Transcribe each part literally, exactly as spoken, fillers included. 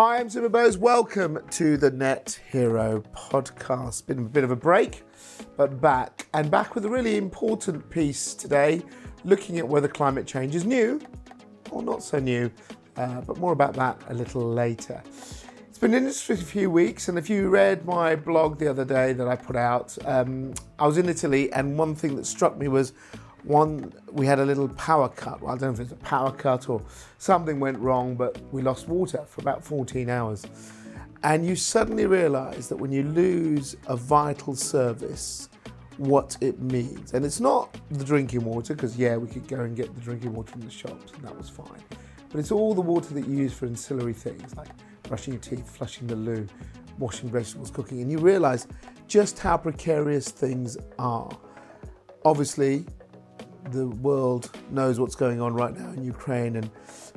Hi, I'm Zimmer Bose. Welcome to the Net Hero Podcast. Been a bit of a break, but back. And back with a really important piece today, looking at whether climate change is new or not so new. Uh, but more about that a little later. It's been an interesting few weeks, and if you read my blog the other day that I put out, um, I was in Italy, and one thing that struck me was One, we had a little power cut. Well, I don't know if it's a power cut or something went wrong, but we lost water for about fourteen hours. And you suddenly realize that when you lose a vital service, what it means. And it's not the drinking water, because yeah, we could go and get the drinking water from the shops, and that was fine. But it's all the water that you use for ancillary things, like brushing your teeth, flushing the loo, washing vegetables, cooking. And you realize just how precarious things are. Obviously, the world knows what's going on right now in Ukraine, and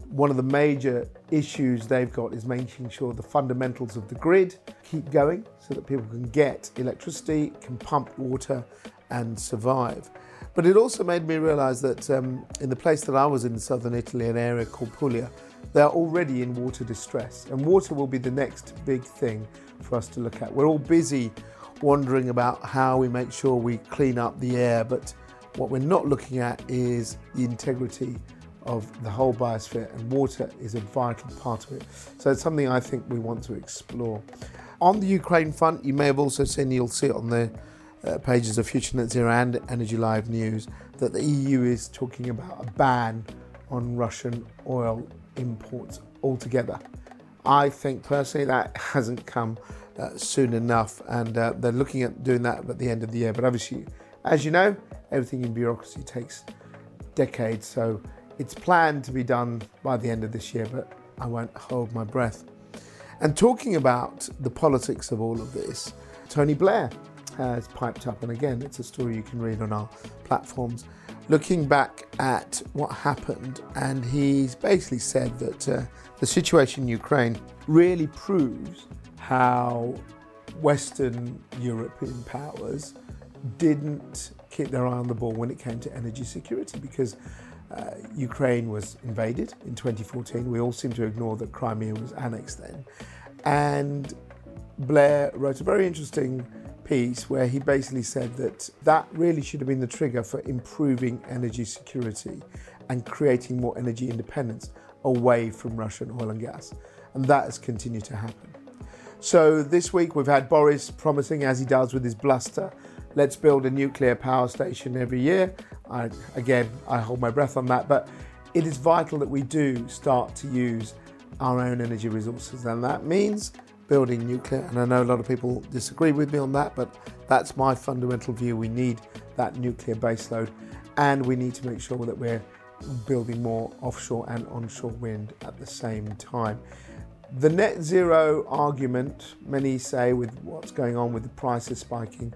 one of the major issues they've got is making sure the fundamentals of the grid keep going so that people can get electricity, can pump water and survive. But it also made me realise that um, in the place that I was in, southern Italy, an area called Puglia, they're already in water distress, and water will be the next big thing for us to look at. We're all busy wondering about how we make sure we clean up the air, but what we're not looking at is the integrity of the whole biosphere, and water is a vital part of it. So it's something I think we want to explore. On the Ukraine front, you may have also seen, you'll see it on the uh, pages of Future Net Zero and Energy Live News, that the E U is talking about a ban on Russian oil imports altogether. I think personally that hasn't come uh, soon enough, and uh, they're looking at doing that at the end of the year, but obviously, as you know, everything in bureaucracy takes decades, so it's planned to be done by the end of this year, but I won't hold my breath. And talking about the politics of all of this, Tony Blair has piped up, and again, it's a story you can read on our platforms, looking back at what happened, and he's basically said that uh, the situation in Ukraine really proves how Western European powers didn't keep their eye on the ball when it came to energy security, because uh, Ukraine was invaded in twenty fourteen. We all seem to ignore that Crimea was annexed then. And Blair wrote a very interesting piece where he basically said that that really should have been the trigger for improving energy security and creating more energy independence away from Russian oil and gas. And that has continued to happen. So this week we've had Boris promising, as he does with his bluster, let's build a nuclear power station every year. I, again, I hold my breath on that, but it is vital that we do start to use our own energy resources, and that means building nuclear. And I know a lot of people disagree with me on that, but that's my fundamental view. We need that nuclear baseload, and we need to make sure that we're building more offshore and onshore wind at the same time. The net zero argument, many say, with what's going on with the prices spiking,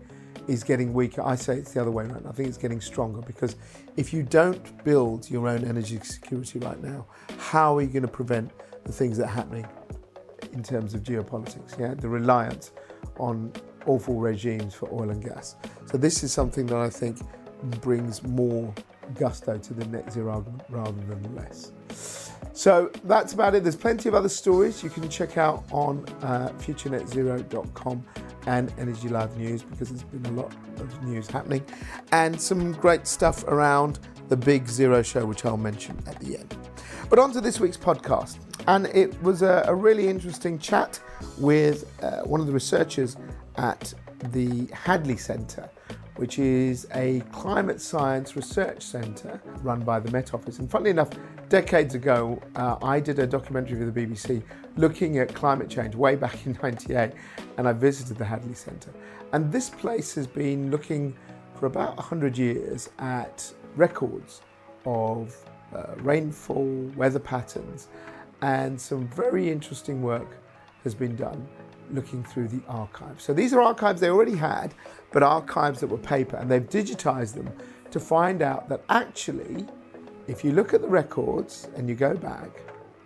is getting weaker. I say it's the other way around. I think it's getting stronger, because if you don't build your own energy security right now, how are you going to prevent the things that are happening in terms of geopolitics? Yeah, the reliance on awful regimes for oil and gas. So this is something that I think brings more gusto to the net zero argument rather than less. So that's about it. There's plenty of other stories you can check out on uh, future net zero dot com and Energy Live News, because there's been a lot of news happening, and some great stuff around the Big Zero Show, which I'll mention at the end. But on to this week's podcast, and it was a, a really interesting chat with uh, one of the researchers at the Hadley Centre, which is a climate science research centre run by the Met Office. And funnily enough, decades ago, uh, I did a documentary for the B B C looking at climate change way back in ninety-eight, and I visited the Hadley Centre. And this place has been looking for about one hundred years at records of uh, rainfall, weather patterns, and some very interesting work has been done looking through the archives. So these are archives they already had, but archives that were paper, and they've digitized them to find out that actually, if you look at the records and you go back,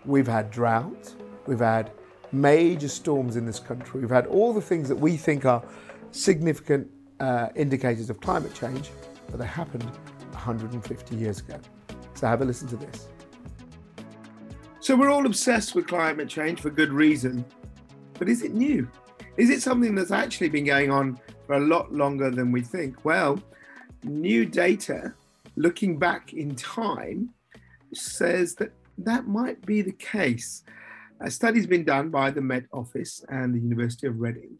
we've had drought, we've had major storms in this country, we've had all the things that we think are significant uh, indicators of climate change, but they happened one hundred fifty years ago. So have a listen to this. So we're all obsessed with climate change for good reason, but is it new? Is it something that's actually been going on for a lot longer than we think? Well, new data looking back in time says that that might be the case. A study's been done by the Met Office and the University of Reading,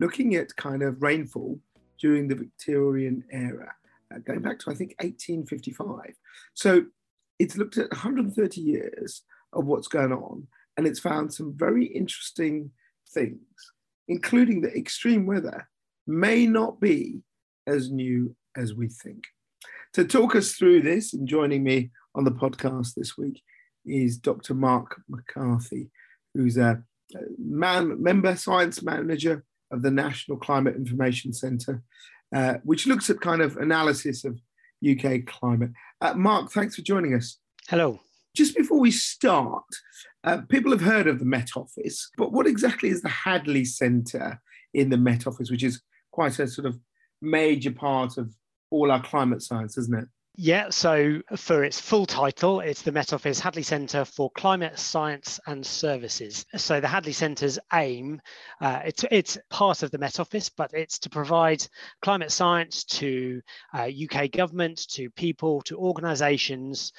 looking at kind of rainfall during the Victorian era, uh, going back to, I think, eighteen fifty-five. So it's looked at one hundred thirty years of what's going on, and it's found some very interesting things, including that extreme weather may not be as new as we think. To talk us through this and joining me on the podcast this week is Doctor Mark McCarthy, who's a man, member science manager of the National Climate Information Centre, uh, which looks at kind of analysis of U K climate. Uh, Mark, thanks for joining us. Hello. Just before we start, uh, people have heard of the Met Office, but what exactly is the Hadley Centre in the Met Office, which is quite a sort of major part of all our climate science, isn't it? Yeah, so for its full title, it's the Met Office Hadley Centre for Climate Science and Services. So the Hadley Centre's aim, uh, it's, it's part of the Met Office, but it's to provide climate science to uh, U K government, to people, to organisations,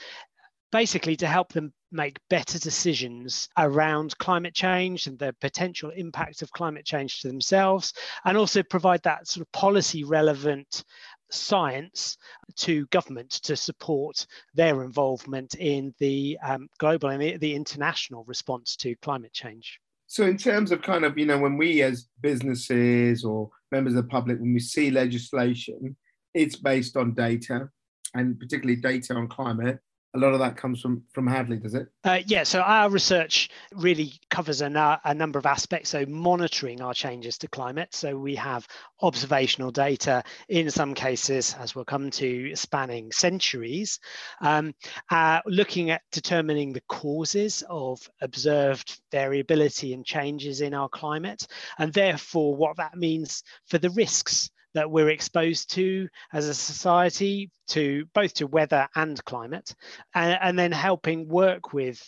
basically to help them make better decisions around climate change and the potential impact of climate change to themselves, and also provide that sort of policy relevant science to government to support their involvement in the um, global and the, the international response to climate change. So in terms of kind of, you know, when we as businesses or members of the public, when we see legislation, it's based on data, and particularly data on climate. A lot of that comes from, from Hadley, does it? Uh, yeah, so our research really covers a, n- a number of aspects. So monitoring our changes to climate. So we have observational data, in some cases, as we'll come to, spanning centuries, um, uh, looking at determining the causes of observed variability and changes in our climate, and therefore what that means for the risks that we're exposed to as a society, to both to weather and climate, and, and then helping work with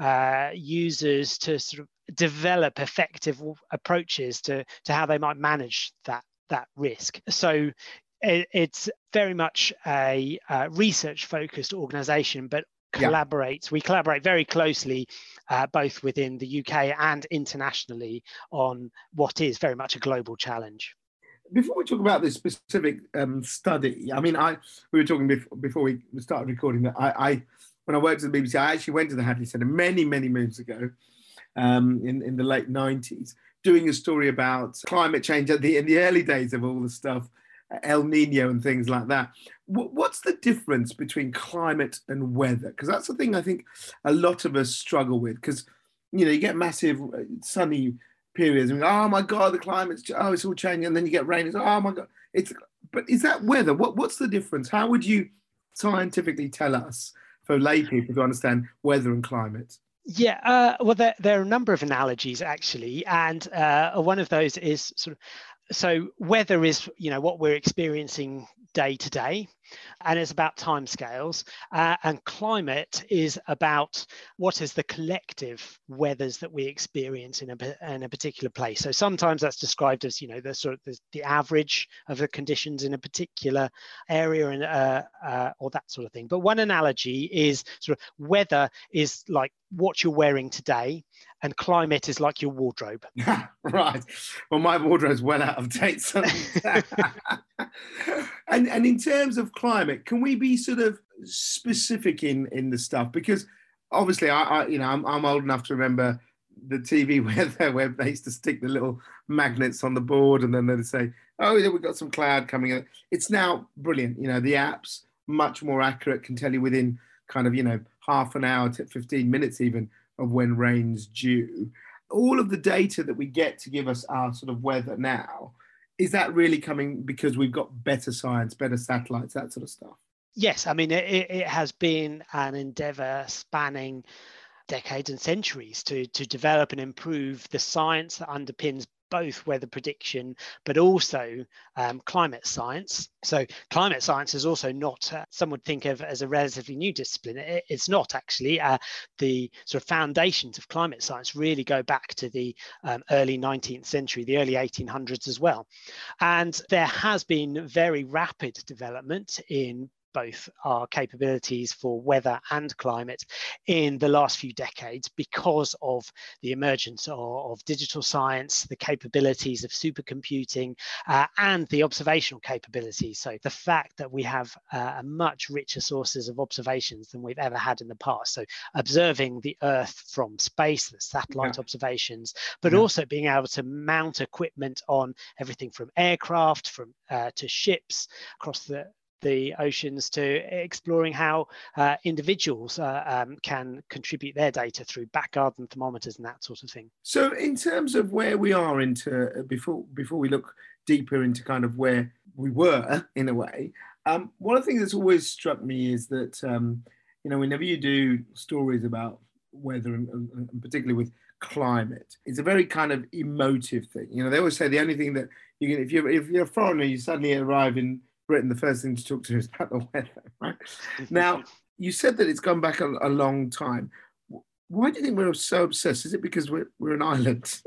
uh, users to sort of develop effective approaches to, to how they might manage that, that risk. So it, it's very much a uh, research-focused organisation, but collaborates. Yeah. We collaborate very closely, uh, both within the U K and internationally, on what is very much a global challenge. Before we talk about this specific um, study, I mean, I we were talking before, before we started recording that I, I, when I worked at the B B C, I actually went to the Hadley Centre many, many moons ago, um, in, in the late nineties, doing a story about climate change at the in the early days of all the stuff, El Nino and things like that. W- what's the difference between climate and weather? Because that's the thing I think a lot of us struggle with, because, you know, you get massive sunny periods and oh my god, the climate's oh it's all changing, and then you get rain. It's oh my god, it's but is that weather? What what's the difference? How would you scientifically tell us, for lay people, to understand weather and climate? Yeah, uh, well, there there are a number of analogies actually, and uh, one of those is sort of so weather is you know what we're experiencing day to day, and it's about timescales, uh, and climate is about what is the collective weathers that we experience in a, in a particular place. So sometimes that's described as, you know, the sort of the, the average of the conditions in a particular area, and uh, uh, or that sort of thing. But one analogy is sort of weather is like what you're wearing today, and climate is like your wardrobe. Right. Well, my wardrobe's well out of date. So. and and in terms of climate, can we be sort of specific in, in the stuff? Because obviously, I, I you know I'm, I'm old enough to remember the T V weather where they used to stick the little magnets on the board, and then they'd say, "Oh, yeah, we've got some cloud coming in." It's now brilliant. You know, the apps much more accurate, can tell you within kind of you know half an hour to fifteen minutes even of when rain's due. All of the data that we get to give us our sort of weather now, is that really coming because we've got better science, better satellites, that sort of stuff? Yes, I mean, it, it has been an endeavour spanning decades and centuries to, to develop and improve the science that underpins both weather prediction, but also um, climate science. So climate science is also not, uh, some would think of as a relatively new discipline. It, it's not actually. Uh, the sort of foundations of climate science really go back to the um, early nineteenth century, the early eighteen hundreds as well. And there has been very rapid development in both our capabilities for weather and climate in the last few decades because of the emergence of, of digital science, the capabilities of supercomputing, uh, and the observational capabilities. So the fact that we have uh, a much richer sources of observations than we've ever had in the past. So observing the Earth from space, the satellite yeah. observations, but yeah. also being able to mount equipment on everything from aircraft from uh, to ships across the the oceans, to exploring how uh, individuals uh, um, can contribute their data through back garden thermometers and that sort of thing. So in terms of where we are into, before before we look deeper into kind of where we were in a way, um, one of the things that's always struck me is that, um, you know, whenever you do stories about weather and, and particularly with climate, it's a very kind of emotive thing. You know, they always say the only thing that you can, if you're, if you're a foreigner, you suddenly arrive in Britain, the first thing to talk to is about the weather, right? Now, you said that it's gone back a, a long time. Why do you think we're so obsessed? Is it because we're, we're an island?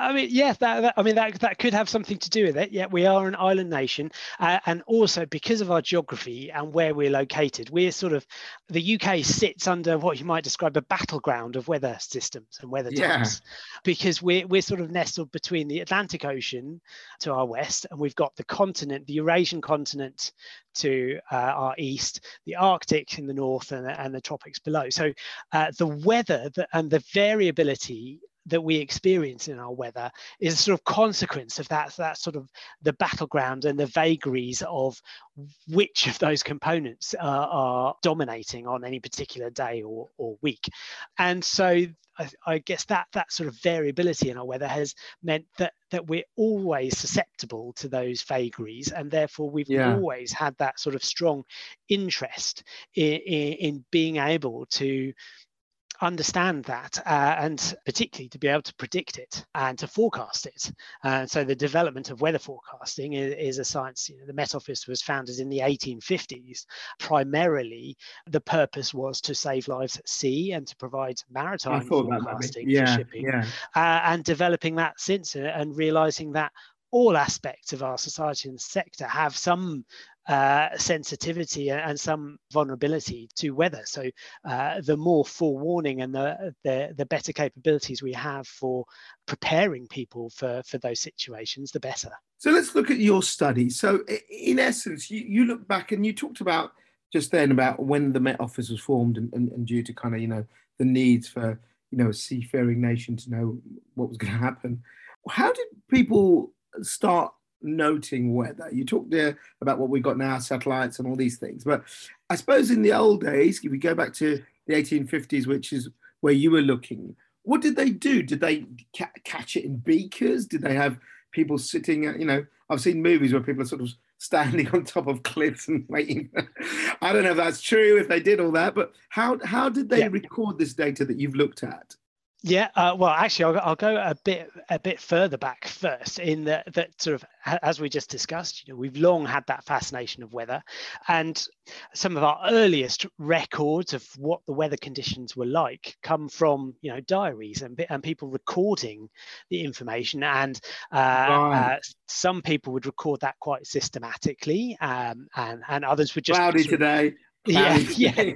I mean, yes, that, that, I mean, that, that could have something to do with it. Yeah, we are an island nation. Uh, and also because of our geography and where we're located, we're sort of, the U K sits under what you might describe a battleground of weather systems and weather yeah. types, because we're, we're sort of nestled between the Atlantic Ocean to our west, and we've got the continent, the Eurasian continent to uh, our east, the Arctic in the north, and, and the tropics below. So uh, the weather the, and the variability that we experience in our weather is a sort of consequence of that, that sort of the battleground and the vagaries of which of those components uh, are dominating on any particular day or, or week. And so I, I guess that that sort of variability in our weather has meant that that we're always susceptible to those vagaries, and therefore we've yeah. always had that sort of strong interest in, in, in being able to understand that uh, and particularly to be able to predict it and to forecast it. And uh, so the development of weather forecasting is, is a science. You know, the Met Office was founded in the eighteen fifties. Primarily, the purpose was to save lives at sea and to provide maritime forecasting yeah, for shipping yeah. uh, and developing that since uh, and realizing that all aspects of our society and sector have some Uh, sensitivity and some vulnerability to weather. So uh, the more forewarning and the, the the better capabilities we have for preparing people for, for those situations, the better. So let's look at your study. So in essence, you, you look back and you talked about just then about when the Met Office was formed and, and, and due to kind of, you know, the needs for, you know, a seafaring nation to know what was going to happen. How did people start noting weather? You talked there about what we've got now, satellites and all these things, but I suppose in the old days, if we go back to the eighteen fifties, which is where you were looking, what did they do? Did they ca- catch it in beakers? Did they have people sitting at, you know, I've seen movies where people are sort of standing on top of cliffs and waiting. I don't know if that's true, if they did all that, but how how did they yeah. record this data that you've looked at? Yeah, uh, well, actually, I'll, I'll go a bit a bit further back first. In the, that sort of, as we just discussed, you know, we've long had that fascination of weather, and some of our earliest records of what the weather conditions were like come from, you know, diaries and and people recording the information. And uh, wow. uh, some people would record that quite systematically, um, and and others would just cloudy today. Yeah, yeah,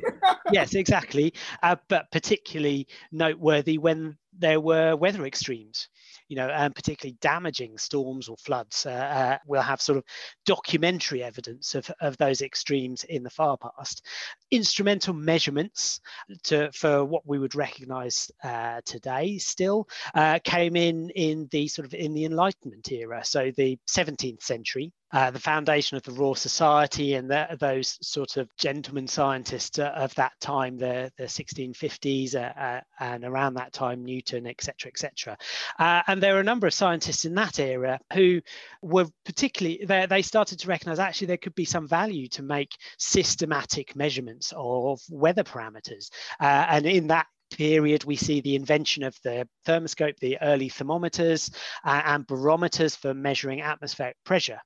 yes, exactly. Uh, but particularly noteworthy when there were weather extremes, you know, and particularly damaging storms or floods. Uh, uh, we'll have sort of documentary evidence of, of those extremes in the far past. Instrumental measurements to, for what we would recognise uh, today still uh, came in in the sort of in the Enlightenment era, so the seventeenth century. Uh, the foundation of the Royal Society and the, those sort of gentlemen scientists uh, of that time, the, the sixteen fifties, uh, uh, and around that time, Newton, et cetera, et cetera. Uh, and there are a number of scientists in that era who were particularly, they, they started to recognize actually there could be some value to make systematic measurements of weather parameters. Uh, and in that period, we see the invention of the thermoscope, the early thermometers, uh, and barometers for measuring atmospheric pressure.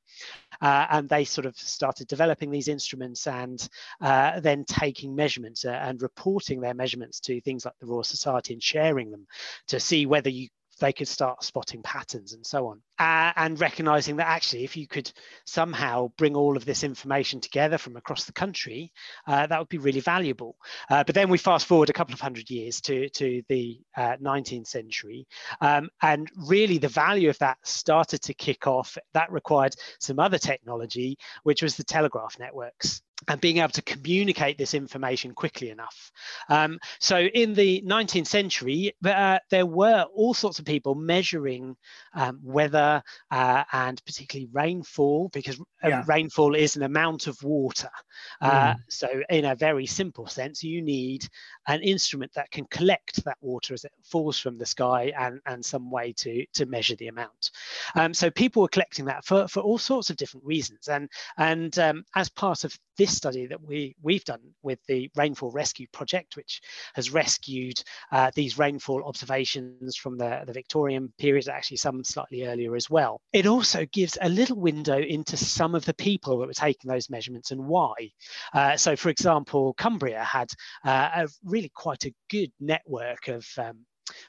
Uh, and they sort of started developing these instruments and uh, then taking measurements uh, and reporting their measurements to things like the Royal Society and sharing them to see whether you they could start spotting patterns and so on, uh, and recognizing that actually if you could somehow bring all of this information together from across the country, uh, that would be really valuable. Uh, but then we fast forward a couple of hundred years to, to the uh, nineteenth century, um, and really the value of that started to kick off. That required some other technology, which was the telegraph networks and being able to communicate this information quickly enough. Um, so in the nineteenth century, uh, there were all sorts of people measuring um, weather uh, and particularly rainfall, because yeah. rainfall is an amount of water. Uh, mm. So in a very simple sense, you need an instrument that can collect that water as it falls from the sky and, and some way to, to measure the amount. Um, so people were collecting that for, for all sorts of different reasons. And, and um, as part of this study that we, we've done with the Rainfall Rescue Project, which has rescued uh, these rainfall observations from the, the Victorian period, actually some slightly earlier as well. It also gives a little window into some of the people that were taking those measurements and why. Uh, so, for example, Cumbria had uh, a really quite a good network of um,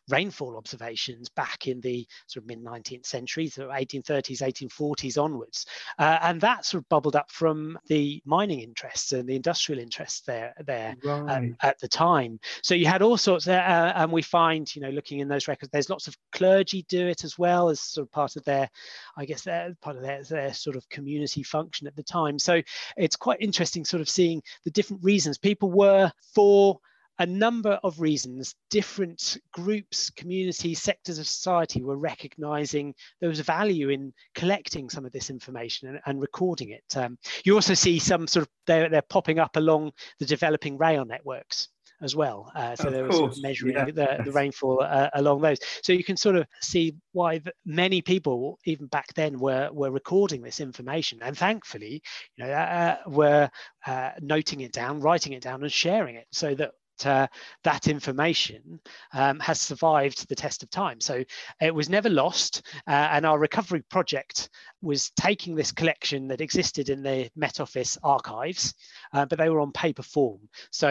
rainfall observations back in the sort of mid nineteenth century, so eighteen thirties, eighteen forties onwards. Uh, and that sort of bubbled up from the mining interests and the industrial interests there, there right. um, at the time. So you had all sorts, of, uh, and we find, you know, looking in those records, there's lots of clergy do it as well as sort of part of their, I guess, their, part of their, their sort of community function at the time. So it's quite interesting sort of seeing the different reasons people were for a number of reasons. Different groups, communities, sectors of society were recognising there was value in collecting some of this information and, and recording it. Um, you also see some sort of, they're, they're popping up along the developing rail networks as well. Uh, so there was sort of measuring yeah. the, the rainfall uh, along those. So you can sort of see why many people, even back then, were were recording this information, and thankfully, you know, uh, were uh, noting it down, writing it down, and sharing it, so that Uh, that information um, has survived the test of time. So it was never lost, uh, and our recovery project was taking this collection that existed in the Met Office archives, uh, but they were on paper form. So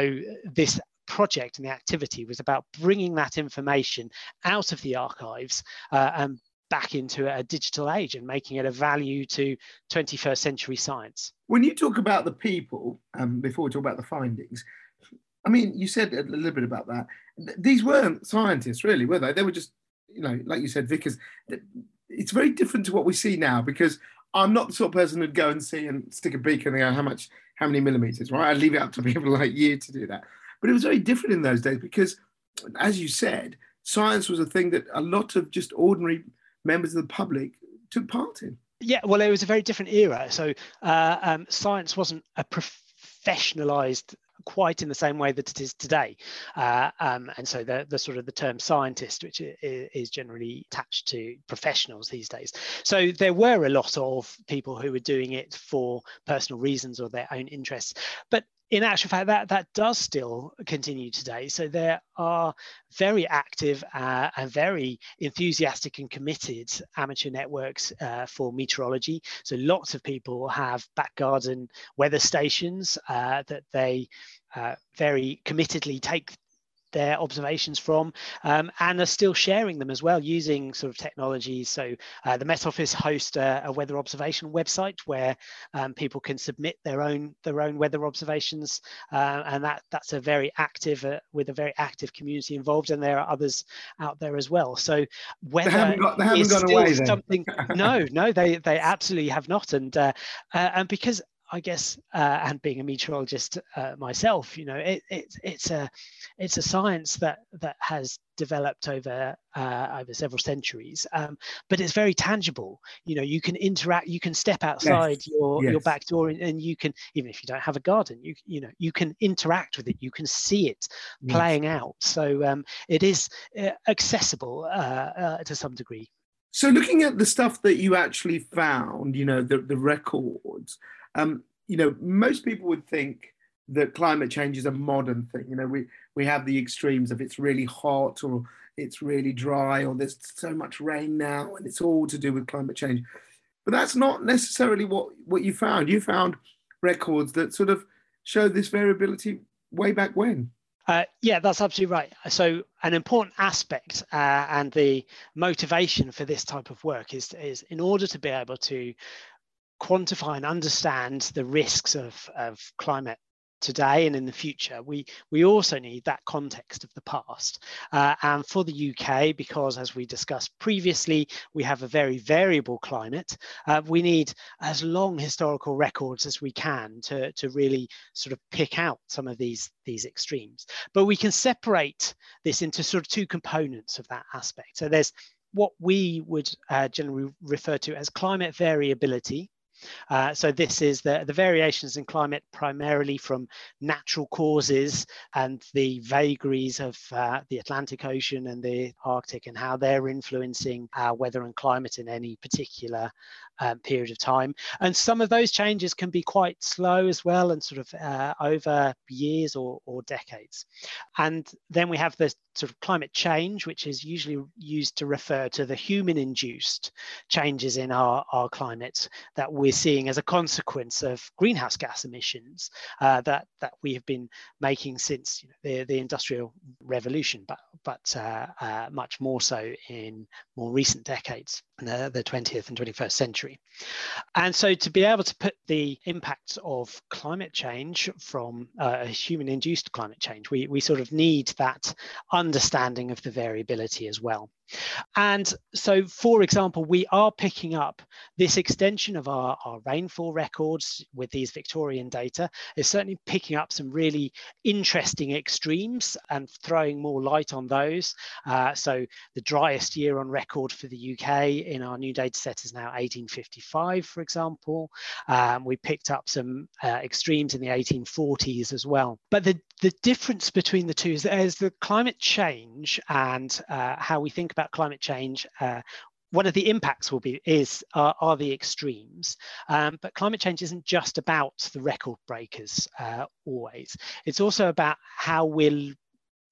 this project and the activity was about bringing that information out of the archives uh, and back into a digital age and making it a value to twenty-first century science. When you talk about the people, um, before we talk about the findings, I mean, you said a little bit about that. These weren't scientists, really, were they? They were just, you know, like you said, Vickers. It's very different to what we see now, because I'm not the sort of person who'd go and see and stick a beacon and go, how much, how many millimetres, right? I'd leave it up to people like you to do that. But it was very different in those days because, as you said, science was a thing that a lot of just ordinary members of the public took part in. Yeah, well, it was a very different era. So uh, um, science wasn't a professionalised quite in the same way that it is today, uh, um, and so the, the sort of the term scientist, which is generally attached to professionals these days. So there were a lot of people who were doing it for personal reasons or their own interests, but in actual fact, that, that does still continue today. So there are very active uh, and very enthusiastic and committed amateur networks uh, for meteorology. So lots of people have back garden weather stations uh, that they uh, very committedly take their observations from, um, and are still sharing them as well using sort of technologies. So uh, the Met Office hosts a, a weather observation website where um, people can submit their own their own weather observations, uh, and that that's a very active uh, with a very active community involved, and there are others out there as well. So weather they haven't got, they haven't is gone still away, something. no, no, they they absolutely have not, and uh, uh, and because. I guess, uh, and being a meteorologist uh, myself, you know, it, it, it's a it's a science that that has developed over uh, over several centuries, um, but it's very tangible. You know, you can interact, you can step outside yes. your yes. your back door, and, and you can, even if you don't have a garden, you you know, you can interact with it, you can see it yes. playing out. So um, it is uh, accessible uh, uh, to some degree. So looking at the stuff that you actually found, you know, the the records. Um, you know, most people would think that climate change is a modern thing. You know, we, we have the extremes of it's really hot or it's really dry or there's so much rain now, and it's all to do with climate change. But that's not necessarily what, what you found. You found records that sort of show this variability way back when. Uh, yeah, that's absolutely right. So an important aspect uh, and the motivation for this type of work is, is in order to be able to quantify and understand the risks of, of climate today and in the future, we we also need that context of the past. Uh, and for the U K, because as we discussed previously, we have a very variable climate, uh, we need as long historical records as we can to, to really sort of pick out some of these, these extremes. But we can separate this into sort of two components of that aspect. So there's what we would uh, generally refer to as climate variability. Uh, so this is the, the variations in climate primarily from natural causes and the vagaries of uh, the Atlantic Ocean and the Arctic and how they're influencing our weather and climate in any particular um, period of time. And some of those changes can be quite slow as well and sort of uh, over years or, or decades. And then we have the sort of climate change, which is usually used to refer to the human-induced changes in our, our climate that we we're seeing as a consequence of greenhouse gas emissions uh, that that we have been making since you know, the, the Industrial Revolution, but but uh, uh, much more so in more recent decades, the, the twentieth and twenty-first century. And so to be able to put the impacts of climate change from uh, human-induced climate change, we, we sort of need that understanding of the variability as well. And so, for example, we are picking up this extension of our, our rainfall records with these Victorian data is certainly picking up some really interesting extremes and throwing more light on those. Uh, so the driest year on record for the U K in our new data set is now eighteen fifty-five, for example. Um, we picked up some uh, extremes in the eighteen forties as well. But the, the difference between the two is, is the climate change and uh, how we think about climate change, uh, one of the impacts will be is uh, are the extremes, um, but climate change isn't just about the record breakers uh, always. It's also about how we're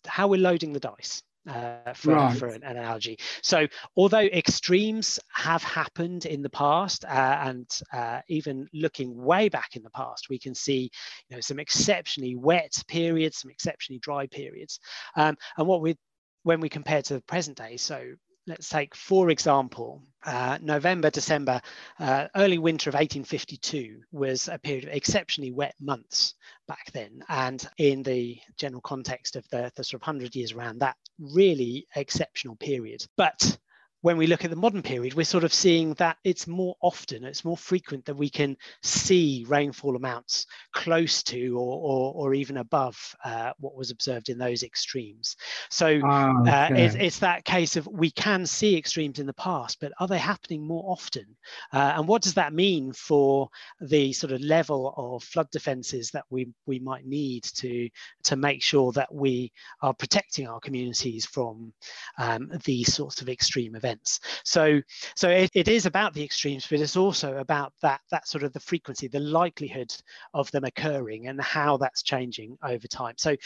how we're loading the dice. Uh, for, right. for an analogy. So although extremes have happened in the past uh, and uh, even looking way back in the past, we can see you know, some exceptionally wet periods, some exceptionally dry periods. Um, and what we when we compare to the present day, so let's take, for example, uh, November, December, uh, early winter of eighteen fifty-two was a period of exceptionally wet months back then. And in the general context of the, the sort of hundred years around that, really exceptional period. But when we look at the modern period, we're sort of seeing that it's more often, it's more frequent that we can see rainfall amounts close to or, or, or even above uh, what was observed in those extremes. So oh, okay. uh, it's, it's that case of we can see extremes in the past, but are they happening more often? Uh, and what does that mean for the sort of level of flood defences that we, we might need to, to make sure that we are protecting our communities from um, these sorts of extreme events? So, so it, it is about the extremes, but it's also about that that sort of the frequency, the likelihood of them occurring, and how that's changing over time. So,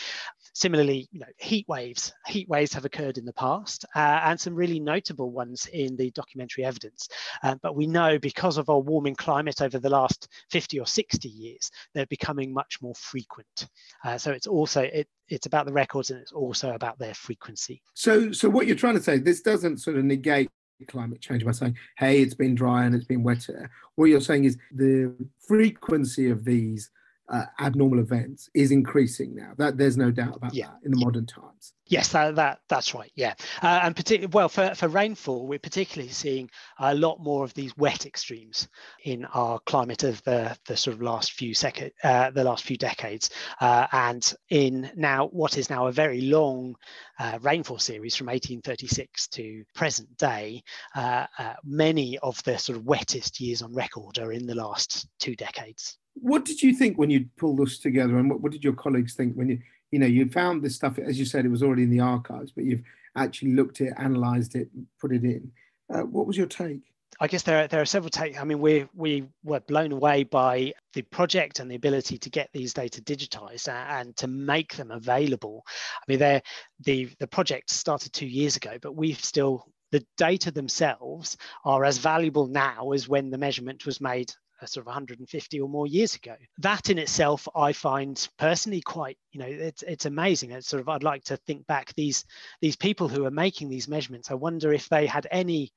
similarly, you know, heat waves, heat waves have occurred in the past, uh, and some really notable ones in the documentary evidence. Uh, but we know because of our warming climate over the last fifty or sixty years, they're becoming much more frequent. Uh, so it's also it. It's about the records and it's also about their frequency. So so what you're trying to say, this doesn't sort of negate climate change by saying, hey, it's been dry and it's been wetter. What you're saying is the frequency of these uh, abnormal events is increasing now. That there's no doubt about yeah. that in the modern times. Yes, that, that that's right. Yeah, uh, and particularly well for, for rainfall, we're particularly seeing a lot more of these wet extremes in our climate of the, the sort of last few second, uh, the last few decades, uh, and in now what is now a very long uh, rainfall series from eighteen thirty-six to present day. Uh, uh, many of the sort of wettest years on record are in the last two decades. What did you think when you pulled this together, and what, what did your colleagues think when you? You know, you found this stuff, as you said, it was already in the archives, but you've actually looked at it, analysed it, put it in. Uh, what was your take? I guess there are, there are several take. I mean, we we were blown away by the project and the ability to get these data digitized and, and to make them available. I mean, they're, the the project started two years ago, but we've still, the data themselves are as valuable now as when the measurement was made sort of one hundred fifty or more years ago. That in itself, I find personally quite, you know, it's it's amazing. It's sort of, I'd like to think back, these these people who are making these measurements, I wonder if they had any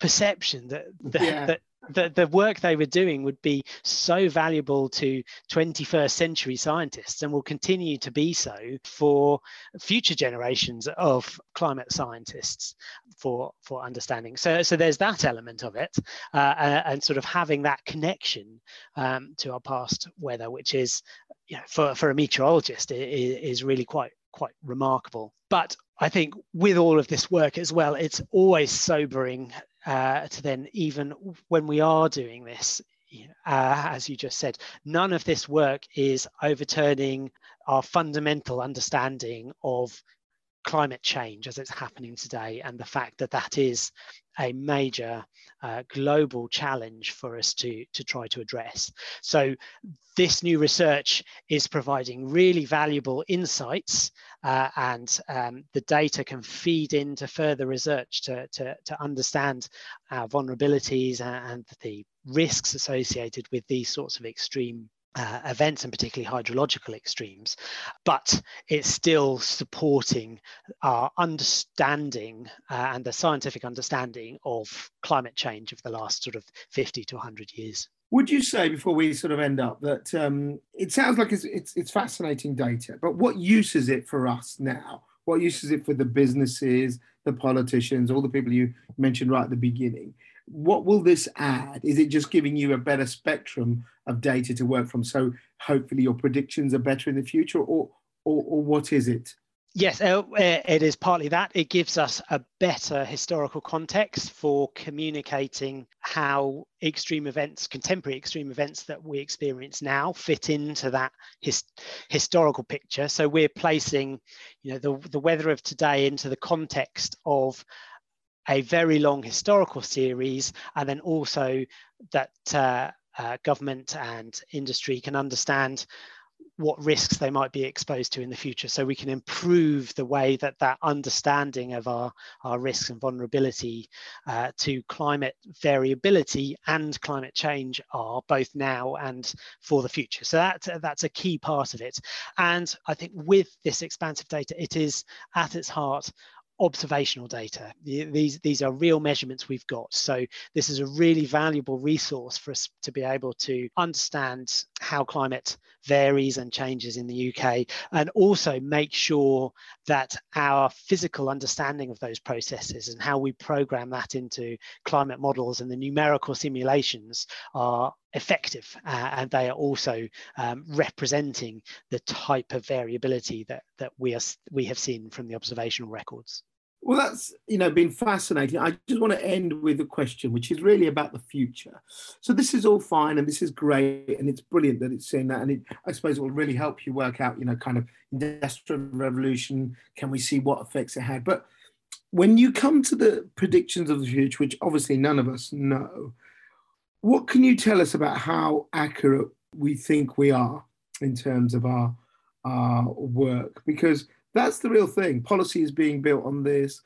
perception that the, yeah. that the, the work they were doing would be so valuable to twenty-first century scientists and will continue to be so for future generations of climate scientists for for understanding. So so there's that element of it, uh, and, and sort of having that connection um, to our past weather, which is, you know, for, for a meteorologist is, is really quite quite remarkable. But I think with all of this work as well, it's always sobering Uh, to then, even when we are doing this, you know, uh, as you just said, none of this work is overturning our fundamental understanding of climate change as it's happening today, and the fact that that is a major uh, global challenge for us to, to try to address. So this new research is providing really valuable insights, uh, and um, the data can feed into further research to, to, to understand our vulnerabilities and the risks associated with these sorts of extreme Uh, events, and particularly hydrological extremes, but it's still supporting our understanding uh, and the scientific understanding of climate change of the last sort of fifty to one hundred years. Would you say, before we sort of end up, that um, it sounds like it's, it's, it's fascinating data, but what use is it for us now? What use is it for the businesses, the politicians, all the people you mentioned right at the beginning? What will this add? Is it just giving you a better spectrum of data to work from, so hopefully your predictions are better in the future, or or, or what is it? Yes, uh, it is partly that. It gives us a better historical context for communicating how extreme events, contemporary extreme events that we experience now, fit into that his, historical picture. So we're placing, you know, the, the weather of today into the context of a very long historical series, and then also that uh, uh, government and industry can understand what risks they might be exposed to in the future. So we can improve the way that that understanding of our, our risks and vulnerability uh, to climate variability and climate change are, both now and for the future. So that, that's a key part of it. And I think with this expansive data, it is at its heart observational data. These, these are real measurements we've got. So this is a really valuable resource for us to be able to understand how climate varies and changes in the U K, and also make sure that our physical understanding of those processes and how we program that into climate models and the numerical simulations are effective, uh, and they are also um, representing the type of variability that that we are we have seen from the observational records. Well, that's, you know, been fascinating. I just want to end with a question, which is really about the future. So this is all fine and this is great, and it's brilliant that it's saying that, and it, I suppose it will really help you work out, you know, kind of industrial revolution. Can we see what effects it had? But when you come to the predictions of the future, which obviously none of us know, what can you tell us about how accurate we think we are in terms of our, our work? Because that's the real thing. Policy is being built on this.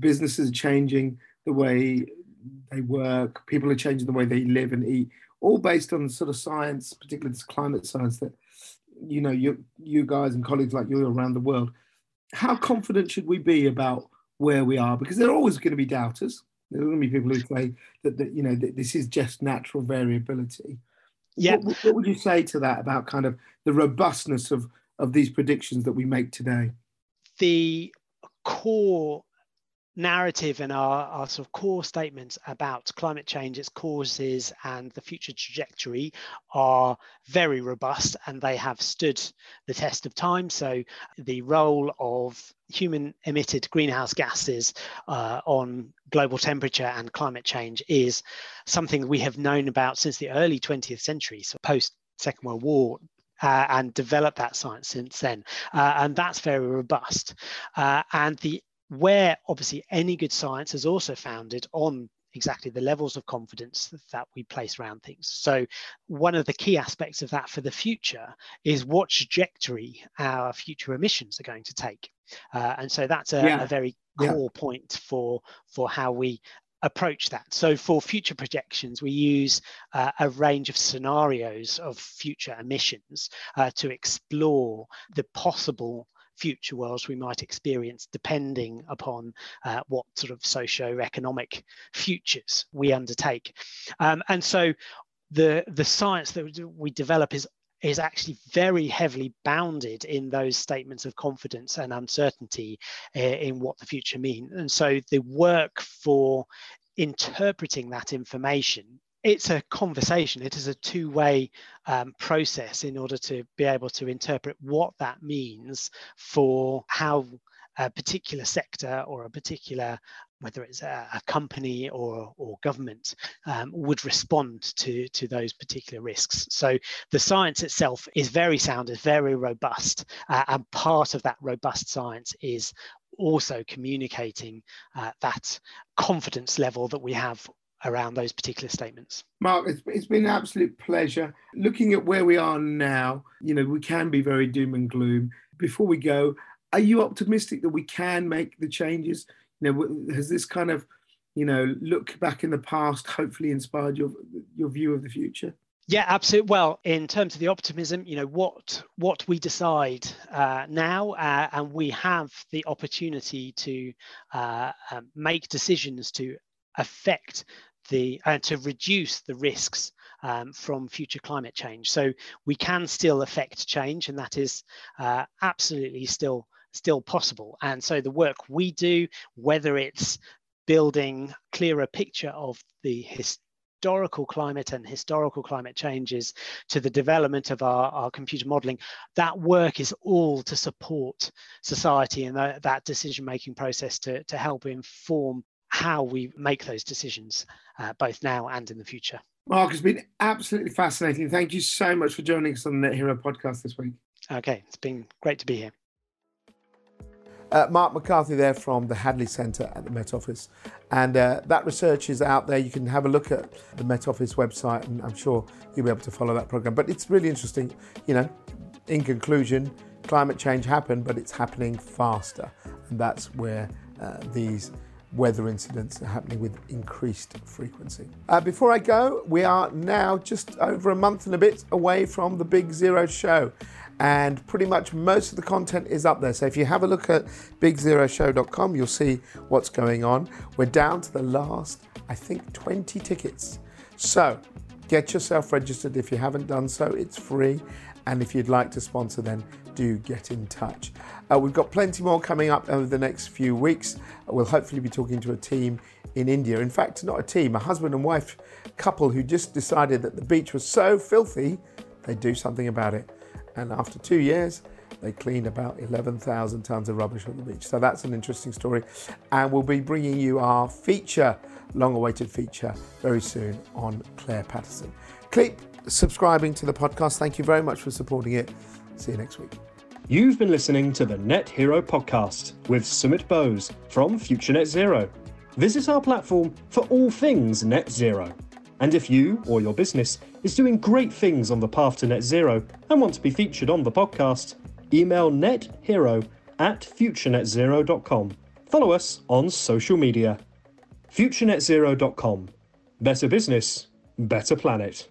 Businesses are changing the way they work. People are changing the way they live and eat, all based on sort of science, particularly this climate science that, you know, you, you guys and colleagues like you around the world. How confident should we be about where we are? Because there are always going to be doubters. There are going to be people who say that, that you know, that this is just natural variability. Yeah. What, what would you say to that about kind of the robustness of of these predictions that we make today? The core narrative and our, our sort of core statements about climate change, its causes and the future trajectory are very robust, and they have stood the test of time. So the role of human emitted greenhouse gases uh, on global temperature and climate change is something we have known about since the early twentieth century, so post Second World War, Uh, and develop that science since then. Uh, and that's very robust. Uh, and the where obviously any good science is also founded on exactly the levels of confidence that we place around things. So one of the key aspects of that for the future is what trajectory our future emissions are going to take. Uh, and so that's a, yeah. a very core yeah. point for, for how we approach that. So for future projections, we use uh, a range of scenarios of future emissions uh, to explore the possible future worlds we might experience, depending upon uh, what sort of socio-economic futures we undertake. Um, and so the the science that we develop is is actually very heavily bounded in those statements of confidence and uncertainty uh, in what the future means. And so the work for interpreting that information, it's a conversation, it is a two-way um, process in order to be able to interpret what that means for how a particular sector or a particular, whether it's a, a company or, or government, um, would respond to, to those particular risks. So the science itself is very sound, is very robust, uh, and part of that robust science is also communicating uh, that confidence level that we have around those particular statements. Mark, it's, it's been an absolute pleasure. Looking at where we are now, you know, we can be very doom and gloom. Before we go, are you optimistic that we can make the changes? You know, has this kind of, you know, look back in the past hopefully inspired your your view of the future? Yeah, absolutely. Well, in terms of the optimism, you know, what what we decide uh, now, uh, and we have the opportunity to uh, uh, make decisions to affect the uh, to reduce the risks um, from future climate change. So we can still affect change, and that is uh, absolutely still still possible. And so the work we do, whether it's building a clearer picture of the history, historical climate and historical climate changes, to the development of our, our computer modelling, that work is all to support society and th- that decision-making process to, to help inform how we make those decisions, uh, both now and in the future. Mark, it's been absolutely fascinating. Thank you so much for joining us on the Net Hero podcast this week. Okay, it's been great to be here. Uh, Mark McCarthy there from the Hadley Centre at the Met Office. And uh, that research is out there. You can have a look at the Met Office website, and I'm sure you'll be able to follow that programme. But it's really interesting, you know, in conclusion, climate change happened, but it's happening faster. And that's where uh, these weather incidents are happening with increased frequency. Uh, before I go, we are now just over a month and a bit away from the Big Zero Show. And pretty much most of the content is up there. So if you have a look at big zero show dot com, you'll see what's going on. We're down to the last, I think, twenty tickets. So get yourself registered if you haven't done so. It's free. And if you'd like to sponsor, then do get in touch. Uh, we've got plenty more coming up over the next few weeks. We'll hopefully be talking to a team in India. In fact, not a team, a husband and wife couple who just decided that the beach was so filthy, they'd do something about it. And after two years, they cleaned about eleven thousand tons of rubbish on the beach. So that's an interesting story. And we'll be bringing you our feature, long-awaited feature, very soon on Claire Patterson. Keep subscribing to the podcast. Thank you very much for supporting it. See you next week. You've been listening to the Net Hero podcast with Zimmer Bose from Future Net Zero. Visit our platform for all things net zero. And if you or your business is doing great things on the path to net zero and want to be featured on the podcast, email net hero at future net zero dot com. Follow us on social media. future net zero dot com. Better business, better planet.